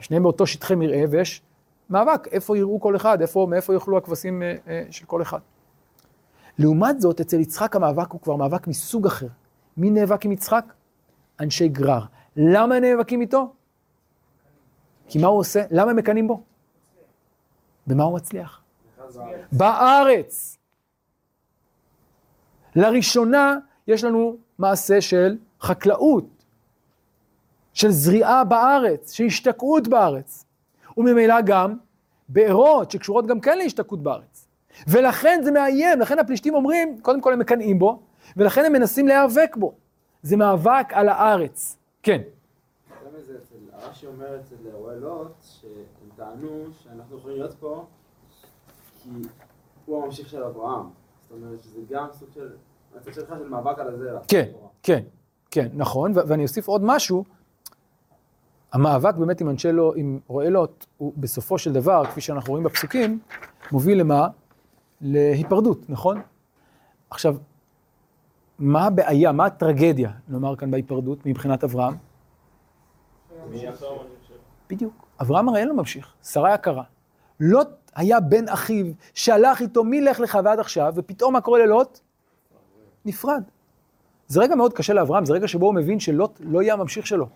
שניהם באותו שטחי מראה, ויש מאבק, איפה יראו כל אחד, מאיפה יאכלו הכבשים של כל אחד. לעומת זאת, אצל יצחק המאבק הוא כבר מאבק מסוג אחר. מי נאבק עם יצחק? אנשי גרר. למה נאבקים איתו? כי מה הוא עושה? למה הם מקנים בו? במה הוא מצליח? בארץ. לראשונה יש לנו מעשה של חקלאות, של זריעה בארץ, של השתקעות בארץ. וממילא גם בארות שקשורות גם כן להשתקעות בארץ. ולכן זה מאיים, לכן הפלישתים אומרים, קודם כל הם מקנאים בו, ולכן הם מנסים להיאבק בו. זה מאבק על הארץ. כן. רש"י אומר אצל רועה לוט, שהם טענו שאנחנו יכולים להיות פה, כי הוא הממשיך של אברהם. זאת אומרת שזה גם סוג של, הצד שלך של מאבק על הזרע. כן, כן, כן, נכון. ואני אוסיף עוד משהו. המאבק באמת עם אנשי לו, עם רועה לוט, הוא בסופו של דבר, כפי שאנחנו רואים בפסוקים, מוביל למה? להיפרדות, נכון? עכשיו, מה הבעיה, מה הטרגדיה, נאמר כאן בהיפרדות, מבחינת אברהם? בדיוק. אברהם הרי אין לו ממשיך, שרה יקרה. לוט היה בן אחיו, שהלך איתו מי לך לך ועד עכשיו, ופתאום מה קורה ללוט? נפרד. זה רגע מאוד קשה לאברהם, זה רגע שבו הוא מבין שלוט לא יהיה הממשיך שלו.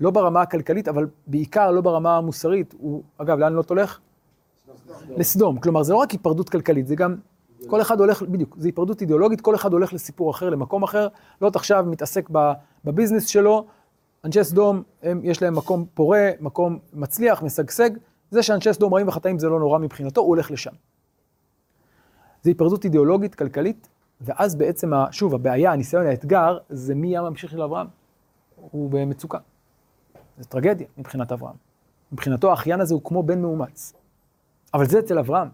לא ברמה הכלכלית, אבל בעיקר לא ברמה המוסרית. הוא, אגב, לאן לוט הולך? לסדום. כלומר, זה לא רק היפרדות כלכלית, זה גם... כל אחד הולך, בדיוק, זה היפרדות אידיאולוגית, כל אחד הולך לסיפור אחר, למקום אחר, לוט עכשיו מתעסק בביזנס שלו, אנשי סדום, יש להם מקום פורה, מקום מצליח, משגשג, זה שאנשי סדום רעים וחטאים זה לא נורא מבחינתו, הוא הולך לשם. זה היפרדות אידיאולוגית, כלכלית, ואז בעצם, שוב, הבעיה, הניסיון, האתגר, זה מי הממשיך של אברהם, הוא במצוקה. זה טרגדיה מבחינת אברהם. מבחינתו האחיין הזה הוא כמו בן מאומץ. אבל זה אצל אברהם.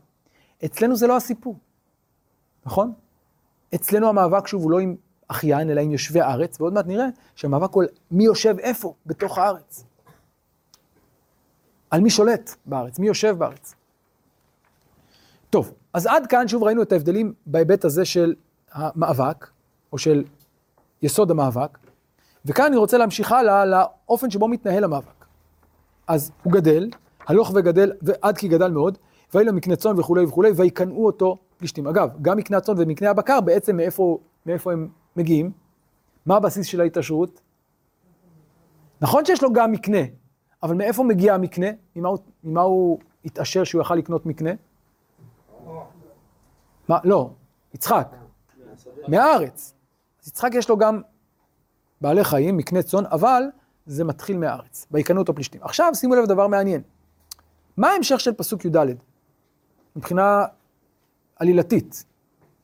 אצלנו זה לא הסיפור. נכון? אצלנו המאבק שוב הוא לא עם אחיין, אלא עם יושבי הארץ, ועוד מעט נראה שהמאבק הוא על מי יושב איפה בתוך הארץ. על מי שולט בארץ, מי יושב בארץ. טוב, אז עד כאן שוב ראינו את ההבדלים בהיבט הזה של המאבק, או של יסוד המאבק, וכאן אני רוצה להמשיך הלאה לאופן שבו מתנהל המאבק. אז הוא גדל, הלוך וגדל, ועד כי גדל מאוד, ויהי לו מקנה צאן וכו' וכו', ויקנאו אותו פלישתים. אגב, גם מקנה הצאן ומקנה הבקר, בעצם מאיפה הם מגיעים? מה הבסיס של ההתעשרות? נכון שיש לו גם מקנה, אבל מאיפה מגיע המקנה? ממה הוא התעשר שהוא יכל לקנות מקנה? מה? לא, יצחק. מהארץ. אז יצחק יש לו גם בעלי חיים, מקנה צאן, אבל זה מתחיל מהארץ. ויקנאו אותו פלישתים. עכשיו שימו לב דבר מעניין. מה ההמשך של פסוק י' מבחינה עלילתית?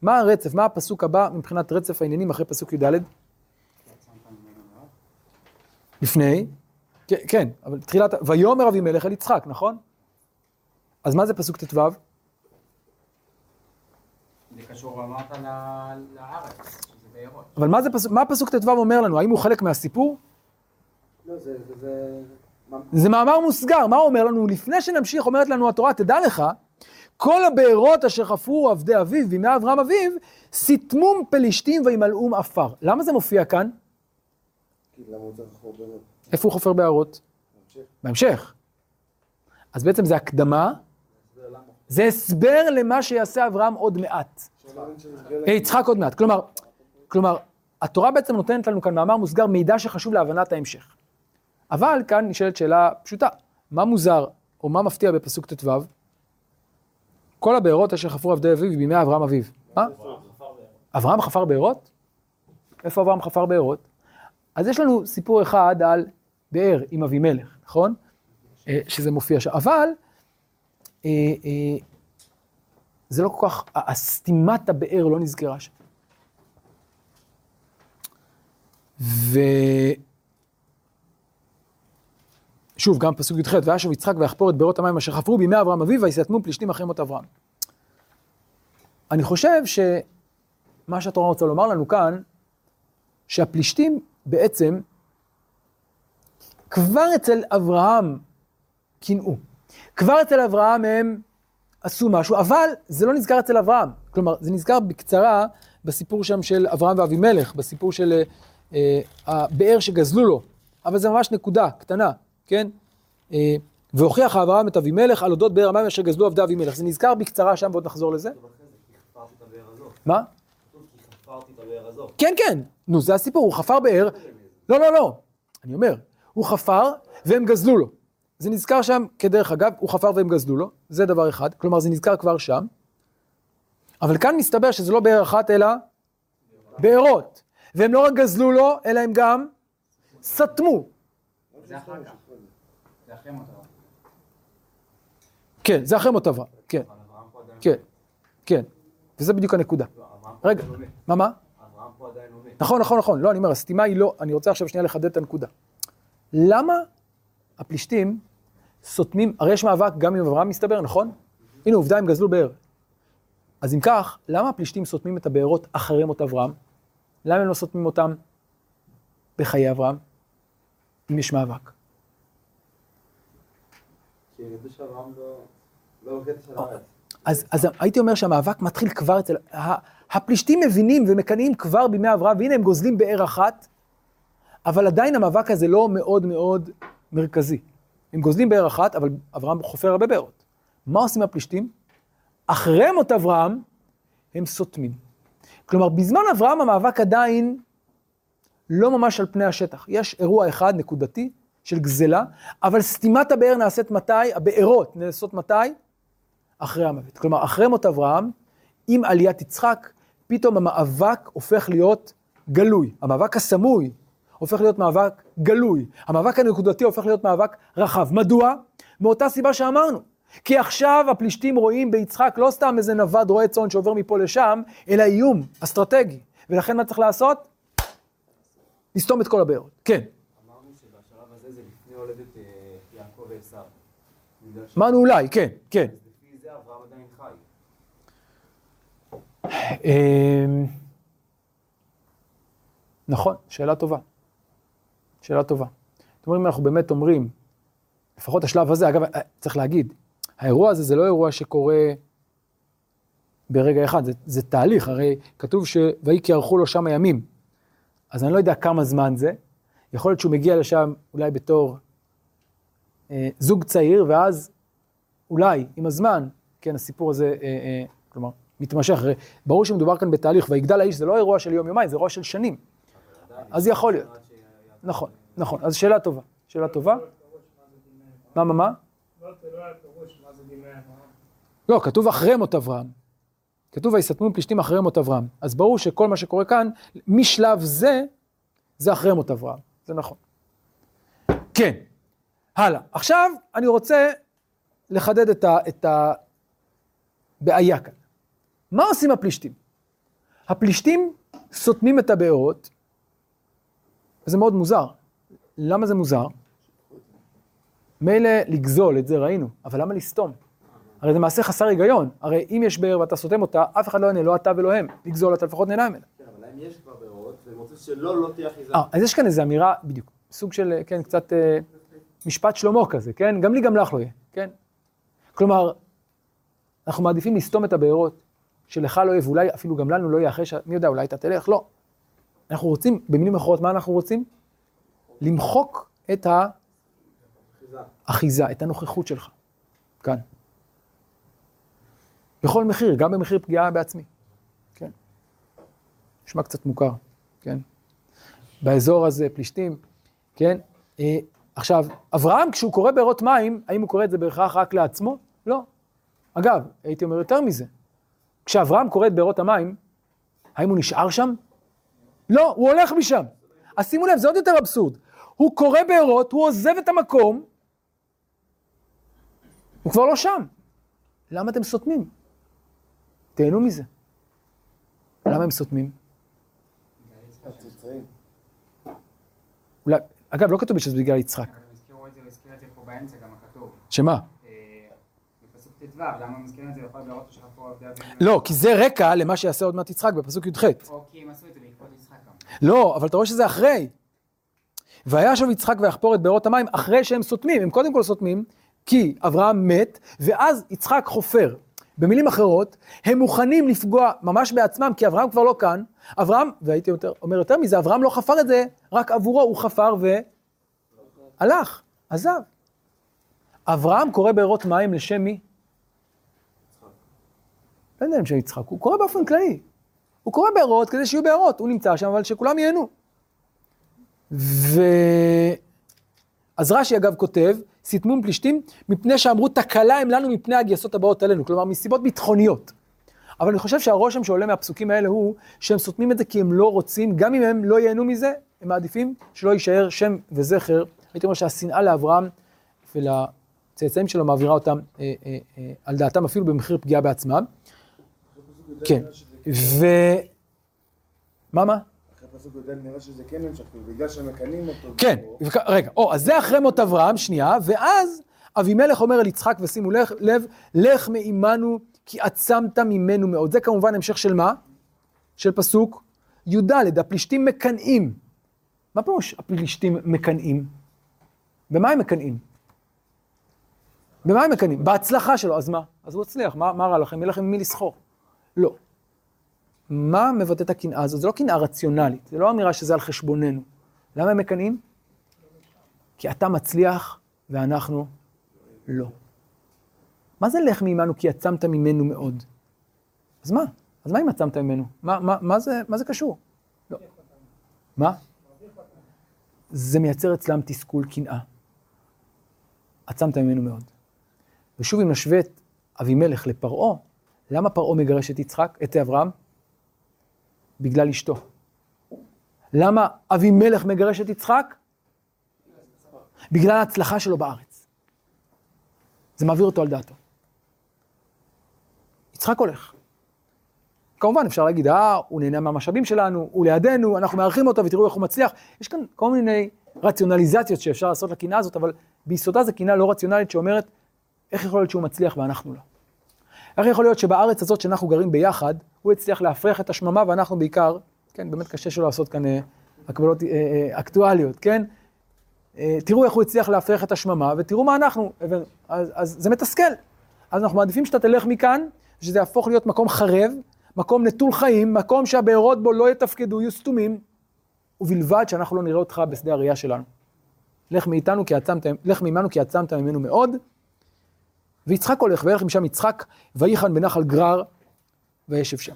מה הרצף? מה הפסוק הבא מבחינת רצף העניינים אחרי פסוק י'? לפני? כן, אבל תחילת... ויאמר אבימלך אל יצחק, נכון? אז מה זה פסוק ט"ו? זה קשור אמרת לארץ, שזה בעירות. אבל מה פסוק ט"ו אומר לנו? האם הוא חלק מהסיפור? לא, זה מאמר מוסגר, מה הוא אומר לנו? לפני שנמשיך אומרת לנו התורה, תדע לך, כל הבארות אשר חפרו עבדי אביו בימי אברהם אביו, סיתמום פלישתים וימלאום עפר. למה זה מופיע כאן? איפה הוא חופר בארות? בהמשך. אז בעצם זה הקדמה, זה הסבר למה שיעשה אברהם עוד מעט. יצחק עוד מעט. כלומר, התורה בעצם נותנת לנו כאן מאמר מוסגר, מידע שחשוב להבנת ההמשך. אבל כאן נשאלת שאלה פשוטה, מה מוזר או מה מפתיע בפסוק ט"ו? כל הבארות אשר חפרו עבדי אביו בימי אברהם אביו. מה? אברהם חפר בארות? איפה אברהם חפר בארות? אז יש לנו סיפור אחד על באר עם אבימלך, נכון? שזה מופיע שם. אבל זה לא כל כך, הסתימת הבאר לא נזכרה שם. שוב, גם פסוק י"ח, וישוב יצחק ויחפור את בארות המים אשר חפרו בימי אברהם אביו, ויסתמו פלישתים אחרי מות אברהם. אני חושב שמה שהתורה רוצה לומר לנו כאן, שהפלישתים בעצם כבר אצל אברהם קינאו. כבר אצל אברהם הם עשו משהו, אבל זה לא נזכר אצל אברהם. כלומר, זה נזכר בקצרה בסיפור שם של אברהם ואבימלך, בסיפור של הבאר שגזלו לו. אבל זה ממש נקודה קטנה. כן? והוכיח אברהם את אבימלך על אודות באר המים אשר גזלו עבדי אבימלך. זה נזכר בקצרה שם ועוד נחזור לזה. מה? כן, כן. נו, זה הסיפור. הוא חפר באר. לא, לא, לא. אני אומר, הוא חפר והם גזלו לו. זה נזכר שם כדרך אגב, הוא חפר והם גזלו לו. זה דבר אחד. כלומר, זה נזכר כבר שם. אבל כאן מסתבר שזה לא באר אחת, אלא בארות. והם לא רק גזלו לו, אלא הם גם סתמו. זה אחר כך. זה אחרי מות אברהם. כן, זה אחרי מות אברהם, כן. כן, כן. וזה בדיוק הנקודה. רגע, מה? אברהם פה עדיין עומד. נכון, נכון, נכון. לא, אני אומר, הסתימה היא לא, אני רוצה עכשיו שנייה לחדד את הנקודה. למה הפלישתים סותמים, הרי יש מאבק גם עם אברהם מסתבר, נכון? הנה, עובדה, הם גזלו באר. אז אם כך, למה הפלישתים סותמים את הבארות אחרי מות אברהם? למה הם לא סותמים אותם בחיי אברהם? אם יש מאבק. אז הייתי אומר שהמאבק מתחיל כבר אצל הפלישתים מבינים ומקנאים כבר בימי אברהם, והנה הם גוזלים באר אחת, אבל עדיין המאבק הזה לא מאוד מאוד מרכזי. הם גוזלים באר אחת, אבל אברהם חופר הרבה בארות. מה עושים הפלישתים? אחרי מות אברהם, הם סותמים. כלומר, בזמן אברהם המאבק עדיין לא ממש על פני השטח. יש אירוע אחד נקודתי של גזלה, אבל סתימת הבאר נעשית מתי? הבארות נעשות מתי? אחרי המוות. כלומר, אחרי מות אברהם, עם עליית יצחק, פתאום המאבק הופך להיות גלוי. המאבק הסמוי הופך להיות מאבק גלוי. המאבק הנקודתי הופך להיות מאבק רחב. מדוע? מאותה סיבה שאמרנו. כי עכשיו הפלישתים רואים ביצחק לא סתם איזה נווד רועה צאן שעובר מפה לשם, אלא איום אסטרטגי. ולכן מה צריך לעשות? לסתום את כל הבארות. כן. אמרנו שבשלב הזה זה לפני הולדת יעקב ועשיו. אמרנו אולי, כן, כן. לפני זה אברהם עדיין חי. נכון, שאלה טובה. שאלה טובה. זאת אומרת, אם אנחנו באמת אומרים, לפחות השלב הזה, אגב, צריך להגיד, האירוע הזה זה לא אירוע שקורה ברגע אחד, זה תהליך, הרי כתוב שוואי כי ערכו לו שם הימים, אז אני לא יודע כמה זמן זה, יכול להיות שהוא מגיע לשם אולי בתור זוג צעיר, ואז אולי עם הזמן, כן, הסיפור הזה, כלומר, מתמשך, הרי ברור שמדובר כאן בתהליך, ויגדל האיש זה לא אירוע של יום יומיים, זה אירוע של שנים, אז יכול להיות, נכון, נכון, אז שאלה טובה, שאלה טובה, מה? לא, כתוב אחרי מות אברהם. כתוב ויסתמו פלישתים אחרי מות אברהם. אז ברור שכל מה שקורה כאן, משלב זה, זה אחרי מות אברהם. זה נכון. כן. הלאה. עכשיו אני רוצה לחדד את הבעיה כאן. מה עושים הפלישתים? הפלישתים סותמים את הבארות, וזה מאוד מוזר. למה זה מוזר? מילא לגזול, את זה ראינו, אבל למה לסתום? הרי זה מעשה חסר היגיון, הרי אם יש באר ואתה סותם אותה, אף אחד לא יענה, לא אתה ולא הם, לגזול אתה לפחות נהנה ממנה. כן, אבל אם יש כבר בארות, זה מוצא שלא תהיה אחיזה. אז יש כאן איזו אמירה, בדיוק, סוג של, כן, קצת משפט שלמה כזה, כן? גם לי גם לך לא יהיה, כן? כלומר, אנחנו מעדיפים לסתום את הבארות, שלך לא יהיה, ואולי אפילו גם לנו לא יהיה אחרי, מי יודע, אולי אתה תלך, לא. אנחנו רוצים, במילים אחרות, מה אנחנו רוצים? למחוק את אחיזה, את הנוכחות שלך, כאן. בכל מחיר, גם במחיר פגיעה בעצמי, כן. נשמע קצת מוכר, כן. באזור הזה, פלישתים, כן. עכשיו, אברהם, כשהוא קורא בארות מים, האם הוא קורא את זה בהכרח רק לעצמו? לא. אגב, הייתי אומר יותר מזה. כשאברהם קורא את בארות המים, האם הוא נשאר שם? לא, הוא הולך משם. אז שימו לב, זה עוד יותר אבסורד. הוא קורא בארות, הוא עוזב את המקום, הוא כבר לא שם. למה אתם סותמים? תהנו מזה. למה הם סותמים? אולי, אגב, לא כתוב שזה בגלל יצחק. הזכירו את זה, הזכיר את זה פה באמצע, גם הכתוב. שמה? בפסוק ט"ו, למה מזכירים את זה לכל בארות שחפו עבדי אבינו? לא, כי זה רקע למה שיעשה עוד מעט יצחק בפסוק י"ח. או כי הם עשו את זה בעקבות יצחק. לא, אבל אתה רואה שזה אחרי. וישוב יצחק ויחפור את בארות המים אחרי שהם סותמים, הם קודם כל סותמים, כי אברהם מת, ואז יצחק חופר. במילים אחרות, הם מוכנים לפגוע ממש בעצמם, כי אברהם כבר לא כאן, אברהם, והייתי אומר יותר מזה, אברהם לא חפר את זה, רק עבורו הוא חפר והלך, עזב. אברהם קורא בארות מים לשם מי? יצחק. לא יודע אם שם יצחק, הוא קורא באופן כללי. הוא קורא בארות כדי שיהיו בארות, הוא נמצא שם, אבל שכולם ייהנו. אז רש"י אגב כותב, סתמום פלישתים, מפני שאמרו תקלה הם לנו מפני הגייסות הבאות עלינו, כלומר מסיבות ביטחוניות. אבל אני חושב שהרושם שעולה מהפסוקים האלה הוא, שהם סותמים את זה כי הם לא רוצים, גם אם הם לא ייהנו מזה, הם מעדיפים שלא יישאר שם וזכר. הייתי אומר שהשנאה לאברהם ולצאצאים שלו מעבירה אותם על דעתם, אפילו במחיר פגיעה בעצמם. כן, מה? פסוק גודל נראה שזה כן נמשכים, בגלל שמקנים אותו. כן, רגע, אז זה אחרי מות אברהם, שנייה, ואז אבימלך אומר אל יצחק, ושימו לב, לך מעימנו, כי עצמת ממנו מאוד. זה כמובן המשך של מה? של פסוק י"ד, הפלישתים מקנאים. מה פירוש הפלישתים מקנאים? במה הם מקנאים? במה הם מקנאים? בהצלחה שלו, אז מה? אז הוא הצליח, מה רע לכם? יהיה לכם מי לסחור? לא. מה מבטא את הקנאה הזאת? זה לא קנאה רציונלית, זה לא אמירה שזה על חשבוננו. למה הם מקנאים? כי אתה מצליח ואנחנו לא. מה זה לך ממנו כי עצמת ממנו מאוד? אז מה? אז מה אם עצמת ממנו? מה זה קשור? לא. מה? זה מייצר אצלם תסכול קנאה. עצמת ממנו מאוד. ושוב אם נשווה את אבימלך לפרעה, למה פרעה מגרש את יצחק, את אברהם? בגלל אשתו. למה אבימלך מגרש את יצחק? בגלל ההצלחה שלו בארץ. זה מעביר אותו על דעתו. יצחק הולך. כמובן אפשר להגיד, הוא נהנה מהמשאבים שלנו, הוא לידינו, אנחנו מארחים אותו ותראו איך הוא מצליח. יש כאן כל מיני רציונליזציות שאפשר לעשות לקנאה הזאת, אבל ביסודה זו קנאה לא רציונלית שאומרת, איך יכול להיות שהוא מצליח ואנחנו לא? איך יכול להיות שבארץ הזאת שאנחנו גרים ביחד, הוא הצליח להפריח את השממה ואנחנו בעיקר, כן, באמת קשה שלא לעשות כאן הקבלות אקטואליות, כן? תראו איך הוא הצליח להפריח את השממה ותראו מה אנחנו, אז זה מתסכל. אז אנחנו מעדיפים שאתה תלך מכאן, שזה יהפוך להיות מקום חרב, מקום נטול חיים, מקום שהבארות בו לא יתפקדו, יהיו סתומים, ובלבד שאנחנו לא נראה אותך בשדה הראייה שלנו. לך ממנו כי עצמת ממנו מאוד, ויצחק הולך, וילך משם יצחק, ויחן בנחל גרר, וישב שם.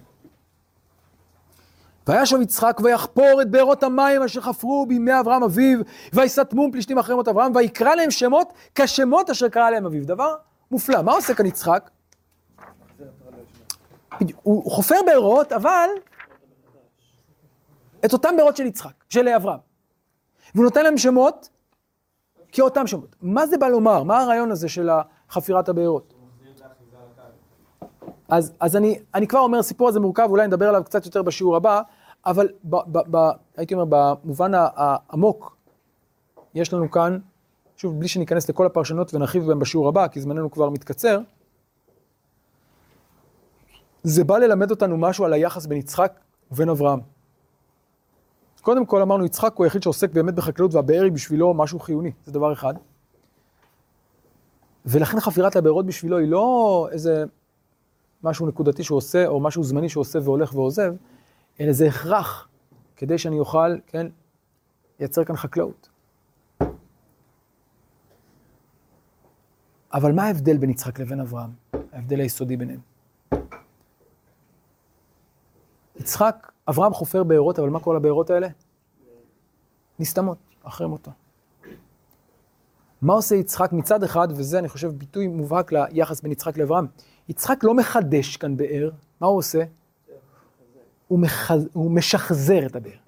וישב יצחק, ויחפור את בארות המים, אשר חפרו בימי אברהם אביו, ויסתמו פלישתים אחרים את אברהם, ויקרא להם שמות, כשמות אשר קרא להם אביו. דבר מופלא. מה עושה כאן יצחק? הוא חופר בארות, אבל את אותם בארות של יצחק, של אברהם. והוא נותן להם שמות, כאותם שמות. מה זה בא לומר? מה הרעיון הזה של חפירת הבארות? אז אני כבר אומר, סיפור הזה מורכב, אולי נדבר עליו קצת יותר בשיעור הבא, אבל הייתי אומר, במובן העמוק, יש לנו כאן, שוב, בלי שניכנס לכל הפרשנות ונרחיב בהם בשיעור הבא, כי זמננו כבר מתקצר, זה בא ללמד אותנו משהו על היחס בין יצחק ובין אברהם. קודם כל אמרנו, יצחק הוא היחיד שעוסק באמת בחקלאות, והבאר היא בשבילו משהו חיוני, זה דבר אחד. ולכן חפירת הבארות בשבילו היא לא איזה משהו נקודתי שהוא עושה, או משהו זמני שהוא עושה והולך ועוזב, אלא זה הכרח, כדי שאני אוכל, כן, לייצר כאן חקלאות. אבל מה ההבדל בין יצחק לבין אברהם? ההבדל היסודי ביניהם. יצחק, אברהם חופר בארות, אבל מה כל הבארות האלה? נסתמות, אחרי מותו. מה עושה יצחק מצד אחד, וזה אני חושב ביטוי מובהק ליחס בין יצחק לאברהם, יצחק לא מחדש כאן באר, מה הוא עושה? הוא משחזר את הבאר.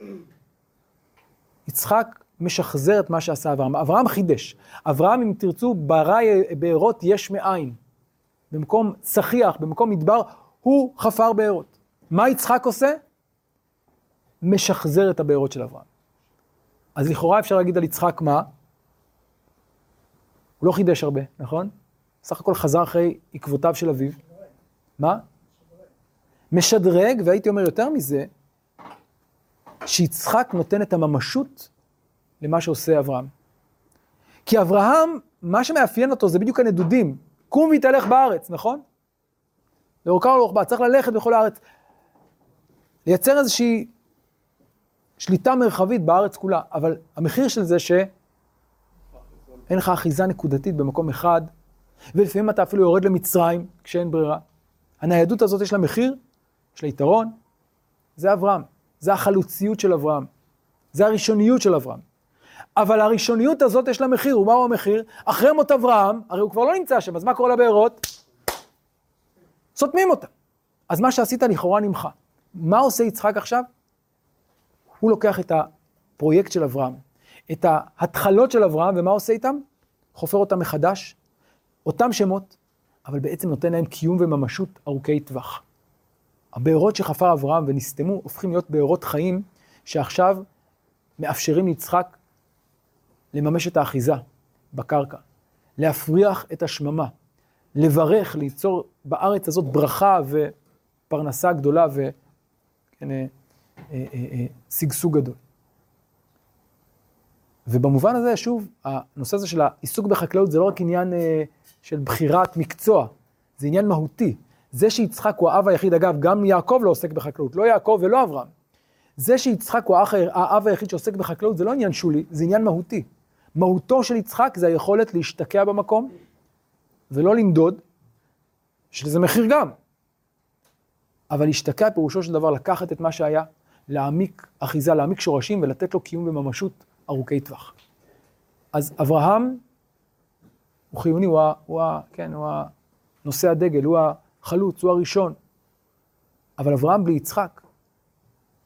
יצחק משחזר את מה שעשה אברהם, אברהם חידש. אברהם, אם תרצו, ברא בארות יש מאין. במקום צחיח, במקום מדבר, הוא חפר בארות. מה יצחק עושה? משחזר את הבארות של אברהם. אז לכאורה אפשר להגיד על יצחק מה? הוא לא חידש הרבה, נכון? סך הכל חזר אחרי עקבותיו של אביו. מה? משדרג, והייתי אומר יותר מזה, שיצחק נותן את הממשות למה שעושה אברהם. כי אברהם, מה שמאפיין אותו זה בדיוק הנדודים. קום והתהלך בארץ, נכון? לאורכה ולרוחבה, צריך ללכת בכל הארץ. לייצר איזושהי שליטה מרחבית בארץ כולה, אבל המחיר של זה אין לך אחיזה נקודתית במקום אחד, ולפעמים אתה אפילו יורד למצרים כשאין ברירה. הניידות הזאת יש לה מחיר, יש לה יתרון, זה אברהם, זה החלוציות של אברהם, זה הראשוניות של אברהם. אבל הראשוניות הזאת יש לה מחיר, ומהו המחיר? אחרי מות אברהם, הרי הוא כבר לא נמצא שם, אז מה קורה לבארות? סותמים אותה. אז מה שעשית לכאורה נמחה. מה עושה יצחק עכשיו? הוא לוקח את הפרויקט של אברהם, את ההתחלות של אברהם, ומה עושה איתם? חופר אותם מחדש, אותם שמות, אבל בעצם נותן להם קיום וממשות ארוכי טווח. הבארות שחפר אברהם ונסתמו, הופכים להיות בארות חיים, שעכשיו מאפשרים ליצחק לממש את האחיזה בקרקע, להפריח את השממה, לברך, ליצור בארץ הזאת ברכה ופרנסה גדולה וסגסוג גדול. ובמובן הזה, שוב, הנושא הזה של העיסוק בחקלאות, זה לא רק עניין של בחירת מקצוע, זה עניין מהותי, זה שיצחק הוא האב היחיד, אגב, גם יעקב לא עוסק בחקלאות, לא יעקב ולא אברהם. זה שיצחק הוא האב היחיד שעוסק בחקלאות, זה לא עניין שולי, זה עניין מהותי. מהותו של יצחק זה היכולת להשתקע במקום, ולא למדוד, שזה מחיר גם. אבל להשתקע פירושו של דבר לקחת את מה שהיה, להעמיק אחיזה, להעמיק שורשים, ולתת לו קיום וממשות ארוכי טווח. אז אברהם הוא חיוני, הוא נושא הדגל, הוא החלוץ, הוא הראשון. אבל אברהם בלי יצחק,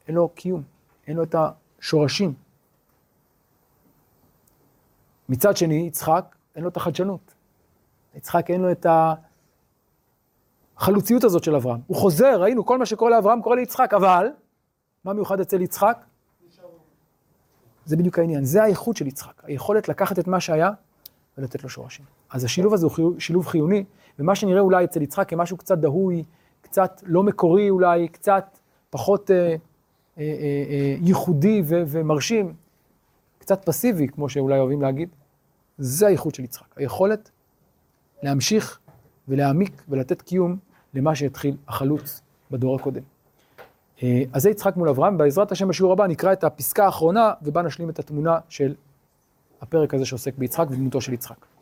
אין לו קיום, אין לו את השורשים. מצד שני, יצחק, אין לו את החדשנות. יצחק אין לו את החלוציות הזאת של אברהם. הוא חוזר, ראינו, כל מה שקורה לאברהם קורה ליצחק, אבל מה מיוחד אצל יצחק? זה בדיוק העניין, זה הייחוד של יצחק, היכולת לקחת את מה שהיה ולתת לו שורשים. אז השילוב הזה הוא שילוב חיוני, ומה שנראה אולי אצל יצחק כמשהו קצת דהוי, קצת לא מקורי אולי, קצת פחות ייחודי ומרשים, קצת פסיבי, כמו שאולי אוהבים להגיד, זה הייחוד של יצחק, היכולת להמשיך ולהעמיק ולתת קיום למה שהתחיל החלוץ בדור הקודם. אז זה יצחק מול אברהם, בעזרת השם בשיעור הבא נקרא את הפסקה האחרונה, ובה נשלים את התמונה של הפרק הזה שעוסק ביצחק ודמותו של יצחק.